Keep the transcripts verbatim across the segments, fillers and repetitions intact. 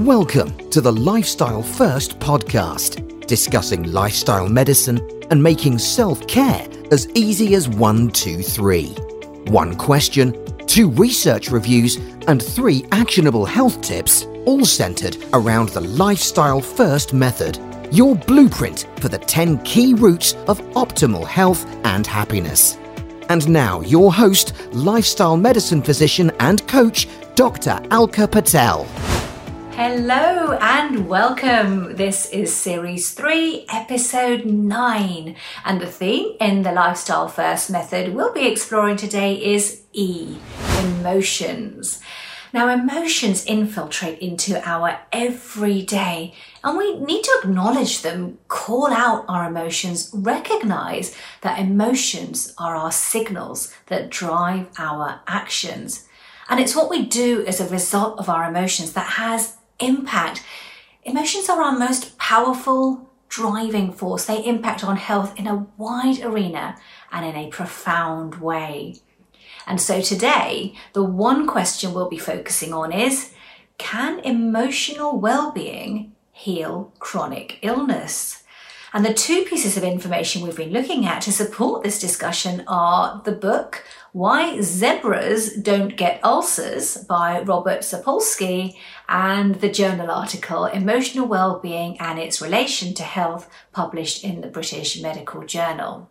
Welcome to the Lifestyle First podcast, discussing lifestyle medicine and making self-care as easy as one, two, three. One question, two research reviews, and three actionable health tips, all centered around the Lifestyle First method, your blueprint for the ten key routes of optimal health and happiness. And now, your host, lifestyle medicine physician and coach, Doctor Alka Patel. Hello and welcome. This is series three, episode nine. And the theme in the Lifestyle First method we'll be exploring today is E, emotions. Now, emotions infiltrate into our everyday, and we need to acknowledge them, call out our emotions, recognize that emotions are our signals that drive our actions. And it's what we do as a result of our emotions that has impact. Emotions are our most powerful driving force. They impact on health in a wide arena and in a profound way. And so today, the one question we'll be focusing on is, can emotional well-being heal chronic illness? And the two pieces of information we've been looking at to support this discussion are the book, Why Zebras Don't Get Ulcers by Robert Sapolsky, and the journal article, Emotional Well-being and Its Relation to Health, published in the British Medical Journal.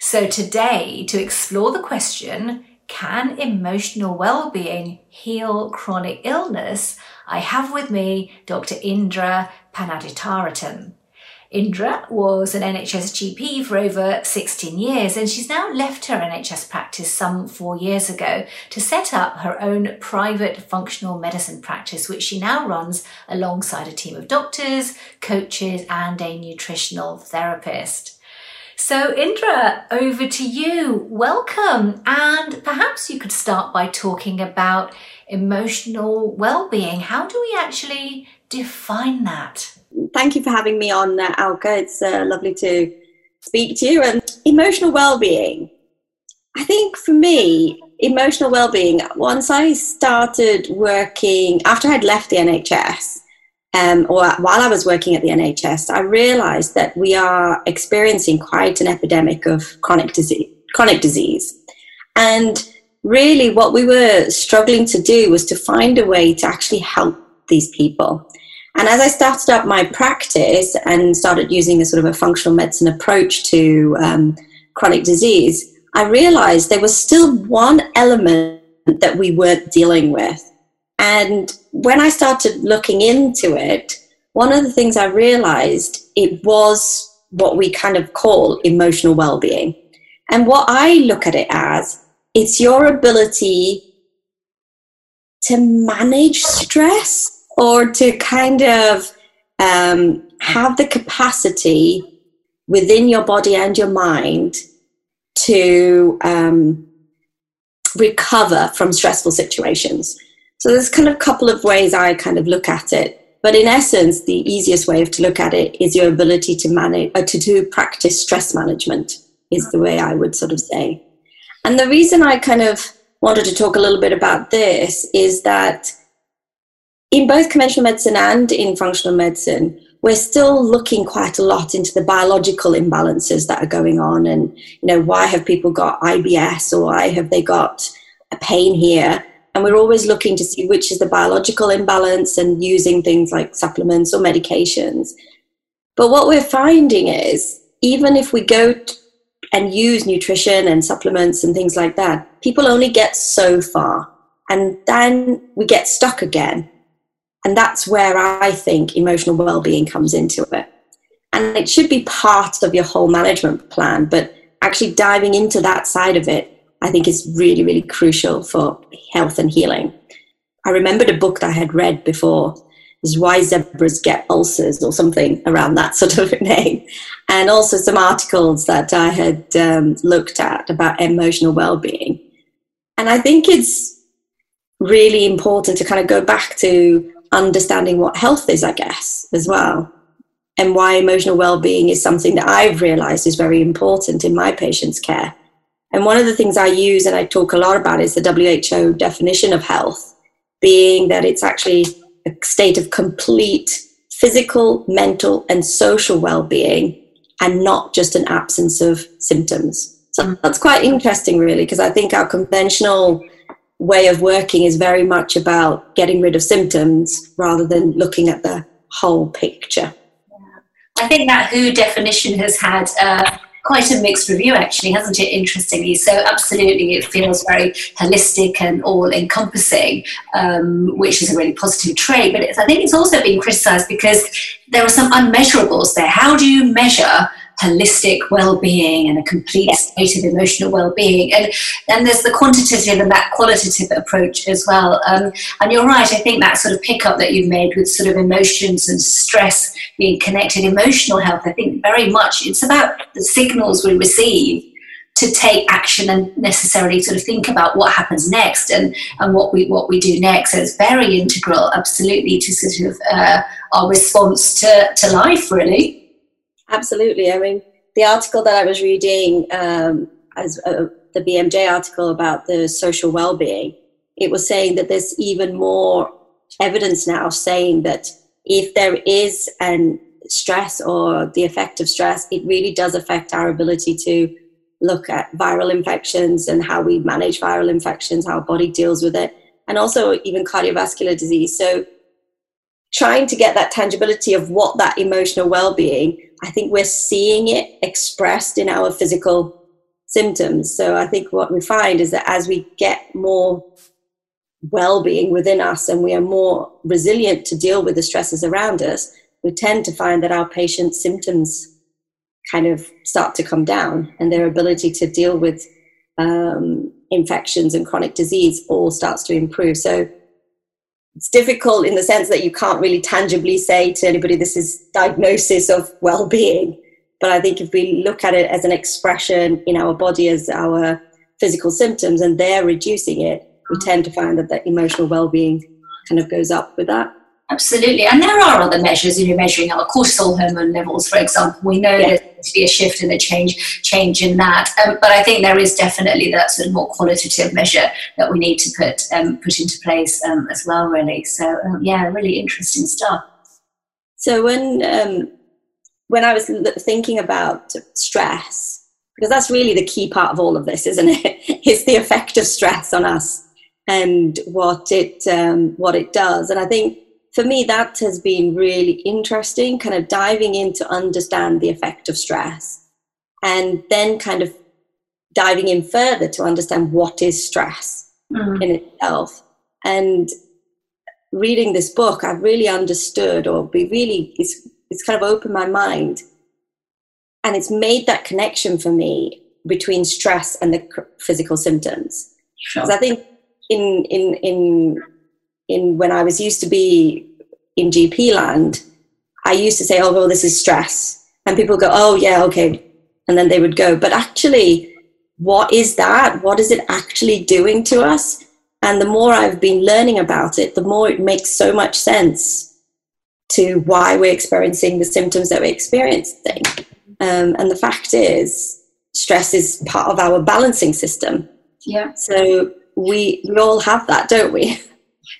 So today, to explore the question, can emotional well-being heal chronic illness, I have with me Doctor Indra Panaditaratan. Indra was an N H S G P for over sixteen years, and she's now left her N H S practice some four years ago to set up her own private functional medicine practice, which she now runs alongside a team of doctors, coaches, and a nutritional therapist. So Indra, over to you. Welcome. And perhaps you could start by talking about emotional well-being. How do we actually define that? Thank you for having me on, uh, Alka. It's uh, lovely to speak to you. And emotional well-being. I think for me, emotional well-being, once I started working, after I'd left the N H S, Um, or while I was working at the N H S, I realised that we are experiencing quite an epidemic of chronic disease, chronic disease. And really what we were struggling to do was to find a way to actually help these people. And as I started up my practice and started using a sort of a functional medicine approach to um, chronic disease, I realised there was still one element that we weren't dealing with. And when I started looking into it, one of the things I realized, it was what we kind of call emotional well-being. And what I look at it as, it's your ability to manage stress or to kind of um, have the capacity within your body and your mind to um, recover from stressful situations. So there's kind of a couple of ways I kind of look at it. But in essence, the easiest way to look at it is your ability to manage, or to do practice stress management is the way I would sort of say. And the reason I kind of wanted to talk a little bit about this is that in both conventional medicine and in functional medicine, we're still looking quite a lot into the biological imbalances that are going on. And, you know, why have people got I B S, or why have they got a pain here? And we're always looking to see which is the biological imbalance and using things like supplements or medications. But what we're finding is, even if we go and use nutrition and supplements and things like that, people only get so far. And then we get stuck again. And that's where I think emotional well-being comes into it. And it should be part of your whole management plan. But actually diving into that side of it, I think it's really, really crucial for health and healing. I remembered a book that I had read before, is Why Zebras Get Ulcers, or something around that sort of name. And also some articles that I had um, looked at about emotional well-being. And I think it's really important to kind of go back to understanding what health is, I guess, as well. And why emotional well-being is something that I've realized is very important in my patients' care. And one of the things I use and I talk a lot about is the W H O definition of health, being that it's actually a state of complete physical, mental, and social well-being, and not just an absence of symptoms. So that's quite interesting, really, because I think our conventional way of working is very much about getting rid of symptoms rather than looking at the whole picture. Yeah. I think that W H O definition has had uh, quite a mixed review, actually, hasn't it, interestingly? So absolutely, it feels very holistic and all-encompassing, um, which is a really positive trait. But it's, I think it's also been criticised because there are some unmeasurables there. How do you measure holistic well-being and a complete state of emotional well-being? And then there's the quantitative and that qualitative approach as well. Um, and you're right, I think that sort of pickup that you've made with sort of emotions and stress being connected, emotional health, I think very much it's about the signals we receive to take action and necessarily sort of think about what happens next and, and what we what we do next. So it's very integral, absolutely, to sort of uh, our response to, to life, really. Absolutely. I mean, the article that I was reading, um, as uh, the B M J article about the social well-being, it was saying that there's even more evidence now saying that if there is an stress or the effect of stress, it really does affect our ability to look at viral infections and how we manage viral infections, how our body deals with it, and also even cardiovascular disease. So trying to get that tangibility of what that emotional well-being, I think we're seeing it expressed in our physical symptoms. So I think what we find is that as we get more well-being within us and we are more resilient to deal with the stresses around us, we tend to find that our patients' symptoms kind of start to come down, and their ability to deal with um, infections and chronic disease all starts to improve. So it's difficult in the sense that you can't really tangibly say to anybody this is diagnosis of well-being. But I think if we look at it as an expression in our body as our physical symptoms and they're reducing it, we tend to find that the emotional well-being kind of goes up with that. Absolutely. And there are other measures, you know, measuring our cortisol hormone levels, for example. We know yeah. there's going to be a shift and a change change in that. Um, but I think there is definitely that sort of more qualitative measure that we need to put um, put into place um, as well, really. So, um, yeah, really interesting stuff. So when, um, when I was thinking about stress, because that's really the key part of all of this, isn't it? It's the effect of stress on us and what it um, what it does. And I think, for me, that has been really interesting, kind of diving in to understand the effect of stress and then kind of diving in further to understand what is stress mm. in itself. And reading this book, I've really understood or be really, it's, it's kind of opened my mind. And it's made that connection for me between stress and the physical symptoms. Sure. Because I think in, in, in, In when I was used to be in G P land, I used to say, oh, well, this is stress. And people go, oh, yeah, okay. And then they would go, but actually, what is that? What is it actually doing to us? And the more I've been learning about it, the more it makes so much sense to why we're experiencing the symptoms that we're experiencing. Um, and the fact is, stress is part of our balancing system. Yeah. So we, we all have that, don't we?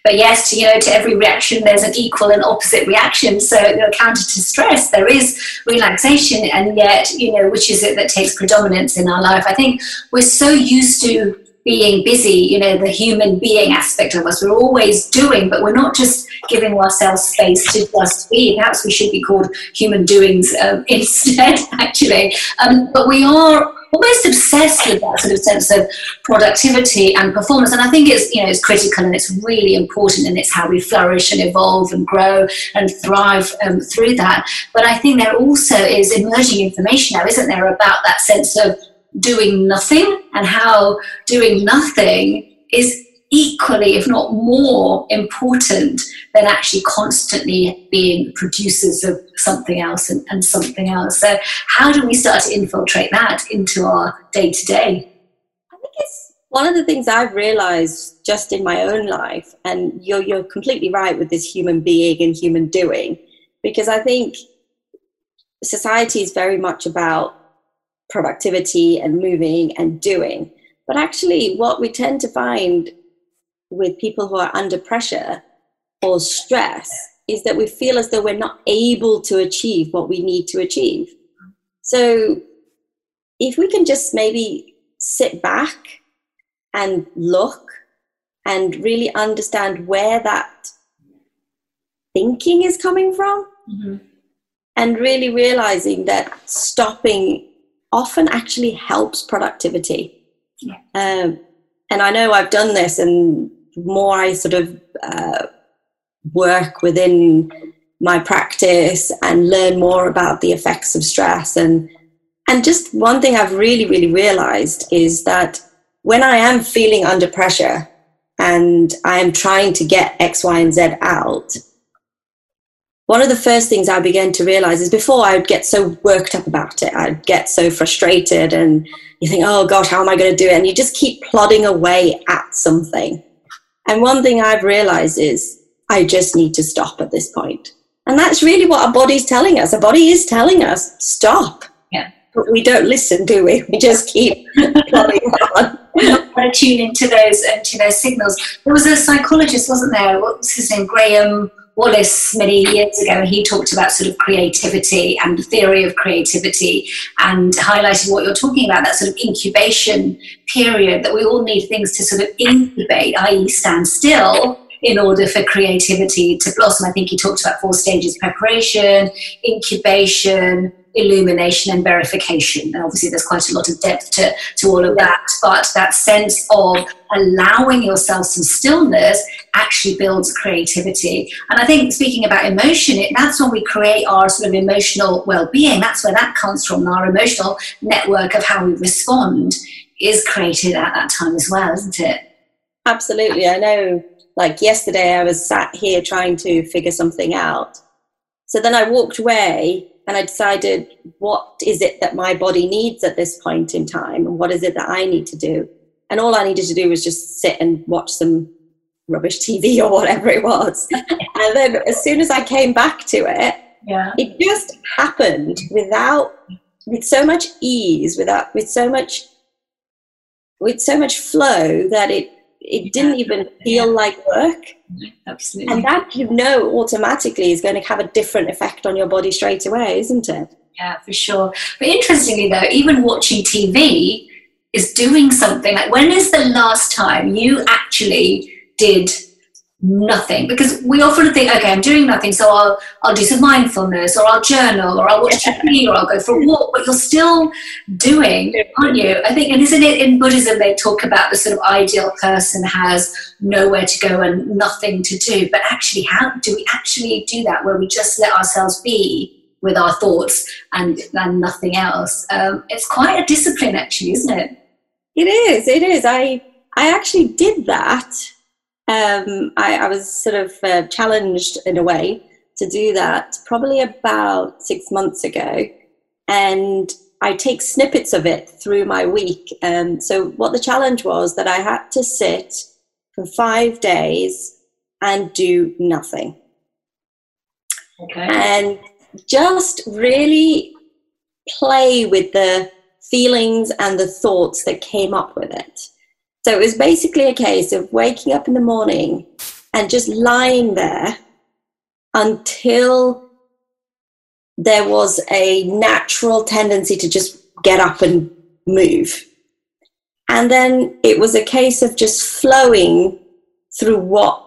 But yes, to, you know, to every reaction, there's an equal and opposite reaction. So, you know, counter to stress, there is relaxation, and yet, you know, which is it that takes predominance in our life? I think we're so used to being busy, you know, the human being aspect of us. We're always doing, but we're not just giving ourselves space to just be. Perhaps we should be called human doings um, instead, actually. Um, but we are almost obsessed with that sort of sense of productivity and performance, and I think it's, you know, it's critical and it's really important, and it's how we flourish and evolve and grow and thrive um, through that. But I think there also is emerging information now, isn't there, about that sense of doing nothing and how doing nothing is equally, if not more, important than actually constantly being producers of something else and, and something else. So how do we start to infiltrate that into our day-to-day? I think it's one of the things I've realised just in my own life, and you're, you're completely right with this human being and human doing, because I think society is very much about productivity and moving and doing. But actually what we tend to find with people who are under pressure cause stress is that we feel as though we're not able to achieve what we need to achieve. So if we can just maybe sit back and look and really understand where that thinking is coming from, mm-hmm. and really realizing that stopping often actually helps productivity. Yeah. Um, and I know I've done this, and more I sort of uh, work within my practice and learn more about the effects of stress. And and just one thing I've really, really realized is that when I am feeling under pressure and I am trying to get X, Y, and Z out, one of the first things I began to realize is before I would get so worked up about it, I'd get so frustrated, and you think, oh gosh, how am I going to do it? And you just keep plodding away at something. And one thing I've realized is I just need to stop at this point. And that's really what our body's telling us. Our body is telling us, stop. Yeah. But we don't listen, do we? We just keep plodding on. We want to tune into those, into those signals. There was a psychologist, wasn't there? What was his name? Graham Wallace, many years ago, he talked about sort of creativity and the theory of creativity, and highlighting what you're talking about, that sort of incubation period that we all need things to sort of incubate, that is stand still, in order for creativity to blossom. I think he talked about four stages: preparation, incubation, illumination, and verification. And obviously there's quite a lot of depth to, to all of that, but that sense of allowing yourself some stillness actually builds creativity. And I think, speaking about emotion, it, that's when we create our sort of emotional well-being. That's where that comes from. Our emotional network of how we respond is created at that time as well, isn't it? Absolutely. I know, like yesterday I was sat here trying to figure something out. So then I walked away and I decided, what is it that my body needs at this point in time? And what is it that I need to do? And all I needed to do was just sit and watch some rubbish T V or whatever it was. And then as soon as I came back to it, yeah. it just happened without, with so much ease, without, with so much, with so much flow that it, it didn't even feel yeah. like work. Absolutely. And that, you know, automatically is going to have a different effect on your body straight away, isn't it? Yeah, for sure. But interestingly though, even watching T V is doing something. Like, when is the last time you actually did nothing? Because we often think, okay, I'm doing nothing, so I'll I'll do some mindfulness, or I'll journal, or I'll watch T V, or I'll go for a walk. But you're still doing, aren't you? I think, and isn't it in Buddhism they talk about the sort of ideal person has nowhere to go and nothing to do? But actually, how do we actually do that, where we just let ourselves be with our thoughts and, and nothing else? Um, it's quite a discipline, actually, isn't it? It is. It is. I I actually did that. Um, I, I was sort of uh, challenged in a way to do that probably about six months ago, and I take snippets of it through my week. Um, so what the challenge was that I had to sit for five days and do nothing. Okay. And just really play with the feelings and the thoughts that came up with it. So it was basically a case of waking up in the morning and just lying there until there was a natural tendency to just get up and move. And then it was a case of just flowing through what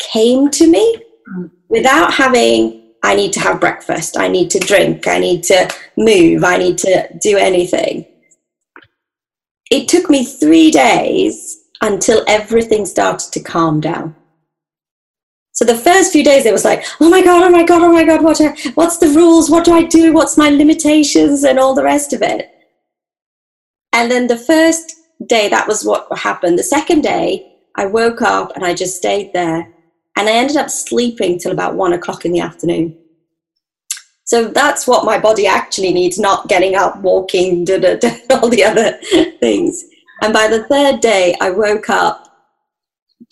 came to me without having, I need to have breakfast, I need to drink, I need to move, I need to do anything. It took me three days until everything started to calm down. So the first few days, it was like, oh my God, oh my God, oh my God, what are, what's the rules? What do I do? What's my limitations? And all the rest of it. And then the first day, that was what happened. The second day, I woke up and I just stayed there. And I ended up sleeping till about one o'clock in the afternoon. So that's what my body actually needs, not getting up, walking, da, da, da, all the other things. And by the third day, I woke up,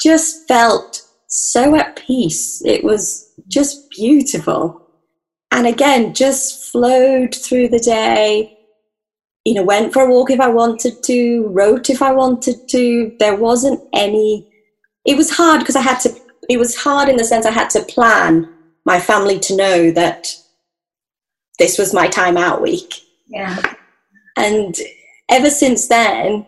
just felt so at peace. It was just beautiful. And again, just flowed through the day, you know, went for a walk if I wanted to, wrote if I wanted to. There wasn't any, it was hard because I had to it was hard in the sense I had to plan my family to know that this was my time out week. Yeah. And ever since then,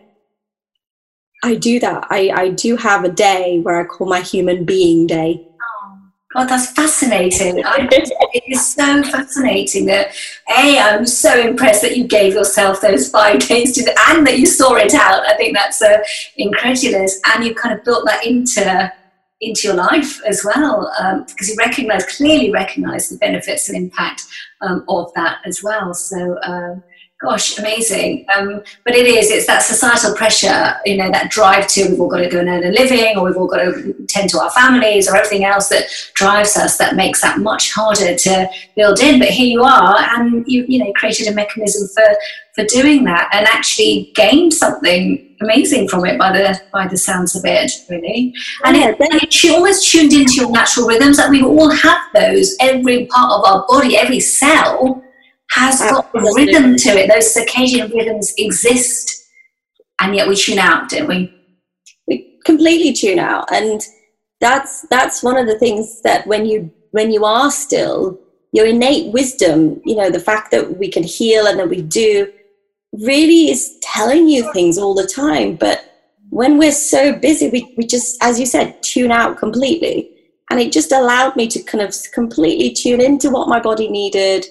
I do that. I, I do have a day where I call my human being day. Oh, God, that's fascinating. I, it is so fascinating that, A, I'm so impressed that you gave yourself those five days to the, and that you saw it out. I think that's uh, incredulous. And you kind of built that into... into your life as well, um, because you recognize, clearly recognize the benefits and impact um, of that as well. So um, gosh, amazing. Um, but it is, it's that societal pressure, you know, that drive to, we've all got to go and earn a living, or we've all got to tend to our families, or everything else that drives us, that makes that much harder to build in. But here you are, and you, you know, created a mechanism for, for doing that, and actually gained something amazing from it by the by the sounds of it, really. And yeah, it, and it she almost tuned into your natural rhythms. Like, we all have those. Every part of our body, every cell has absolutely got a rhythm to it. Those circadian rhythms exist, and yet we tune out, don't we? We completely tune out, and that's that's one of the things that when you when you are still, your innate wisdom, you know, the fact that we can heal and that we do, really is telling you things all the time. But when we're so busy, we, we just, as you said, tune out completely. And it just allowed me to kind of completely tune into what my body needed.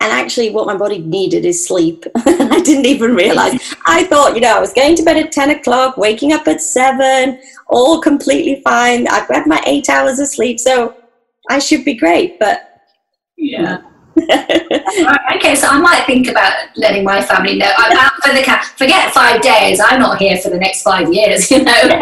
And actually what my body needed is sleep. I didn't even realize. I thought, you know, I was going to bed at ten o'clock, waking up at seven, all completely fine. I've had my eight hours of sleep, so I should be great. But yeah. Okay, so I might think about letting my family know I'm out for the camp. Forget five days. I'm not here for the next five years, you know.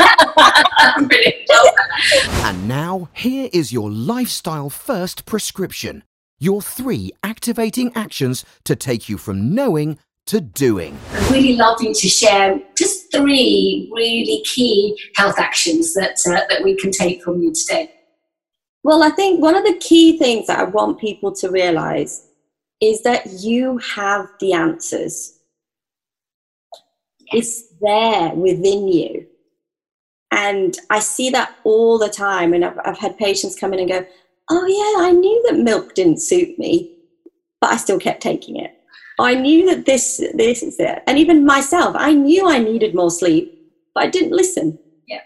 And now, here is your Lifestyle First prescription. Your three activating actions to take you from knowing to doing. I'd really love you to share just three really key health actions that, uh, that we can take from you today. Well, I think one of the key things that I want people to realize is that you have the answers. It's there within you. And I see that all the time. And I've, I've had patients come in and go, oh, yeah, I knew that milk didn't suit me, but I still kept taking it. I knew that this, this is it. And even myself, I knew I needed more sleep, but I didn't listen. Yeah.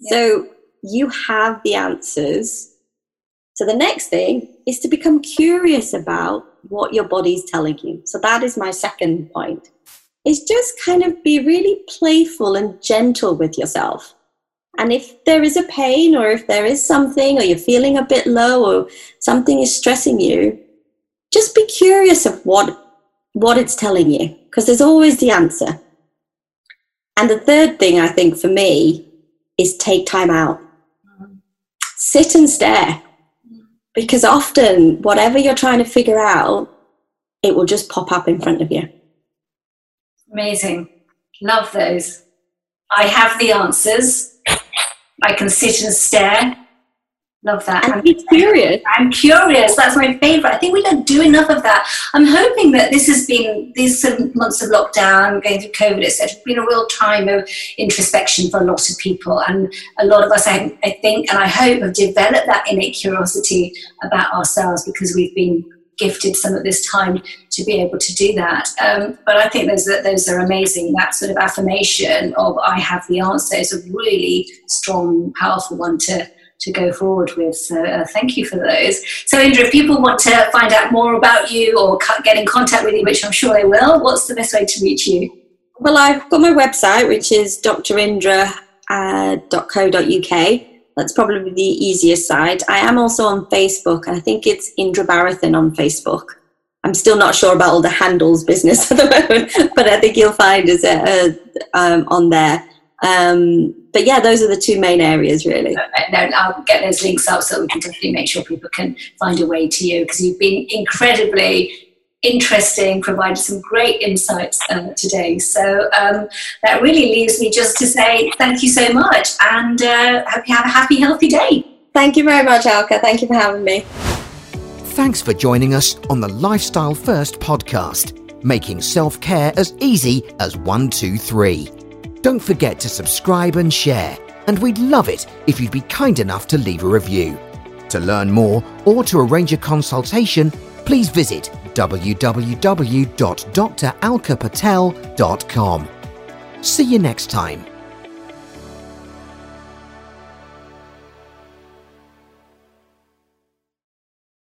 Yeah. So you have the answers. So the next thing is to become curious about what your body's telling you. So that is my second point, is just kind of be really playful and gentle with yourself. And if there is a pain, or if there is something, or you're feeling a bit low, or something is stressing you, just be curious of what, what it's telling you, because there's always the answer. And the third thing, I think, for me, is take time out. Sit and stare. Because often, whatever you're trying to figure out, it will just pop up in front of you. Amazing. Love those. I have the answers. I can sit and stare. Love that. And I'm be curious. I'm curious. That's my favourite. I think we don't do enough of that. I'm hoping that this has been, these months of lockdown, going through COVID, et cetera, been a real time of introspection for a lot of people. And a lot of us, I, I think, and I hope, have developed that innate curiosity about ourselves, because we've been gifted some of this time to be able to do that. Um, but I think those, those are amazing. That sort of affirmation of I have the answer is a really strong, powerful one to to go forward with. So uh, thank you for those. So Indra, if people want to find out more about you or get in contact with you, which I'm sure they will, what's the best way to reach you? Well, I've got my website, which is D R indra dot co dot U K. That's probably the easiest site. I am also on Facebook. I think it's Indra Barathon on Facebook. I'm still not sure about all the handles business at the moment, but I think you'll find us uh, um, on there. Um, but yeah, those are the two main areas, really. No, I'll get those links up so we can definitely make sure people can find a way to you, because you've been incredibly interesting, provided some great insights um, today. So um, that really leaves me just to say thank you so much, and uh, hope you have a happy, healthy day. Thank you very much, Alka. Thank you for having me. Thanks for joining us on the Lifestyle First podcast, making self-care as easy as one, two, three. Don't forget to subscribe and share. and we'd love it if you'd be kind enough to leave a review. To learn more or to arrange a consultation, please visit w w w dot dr alka patel dot com. See you next time.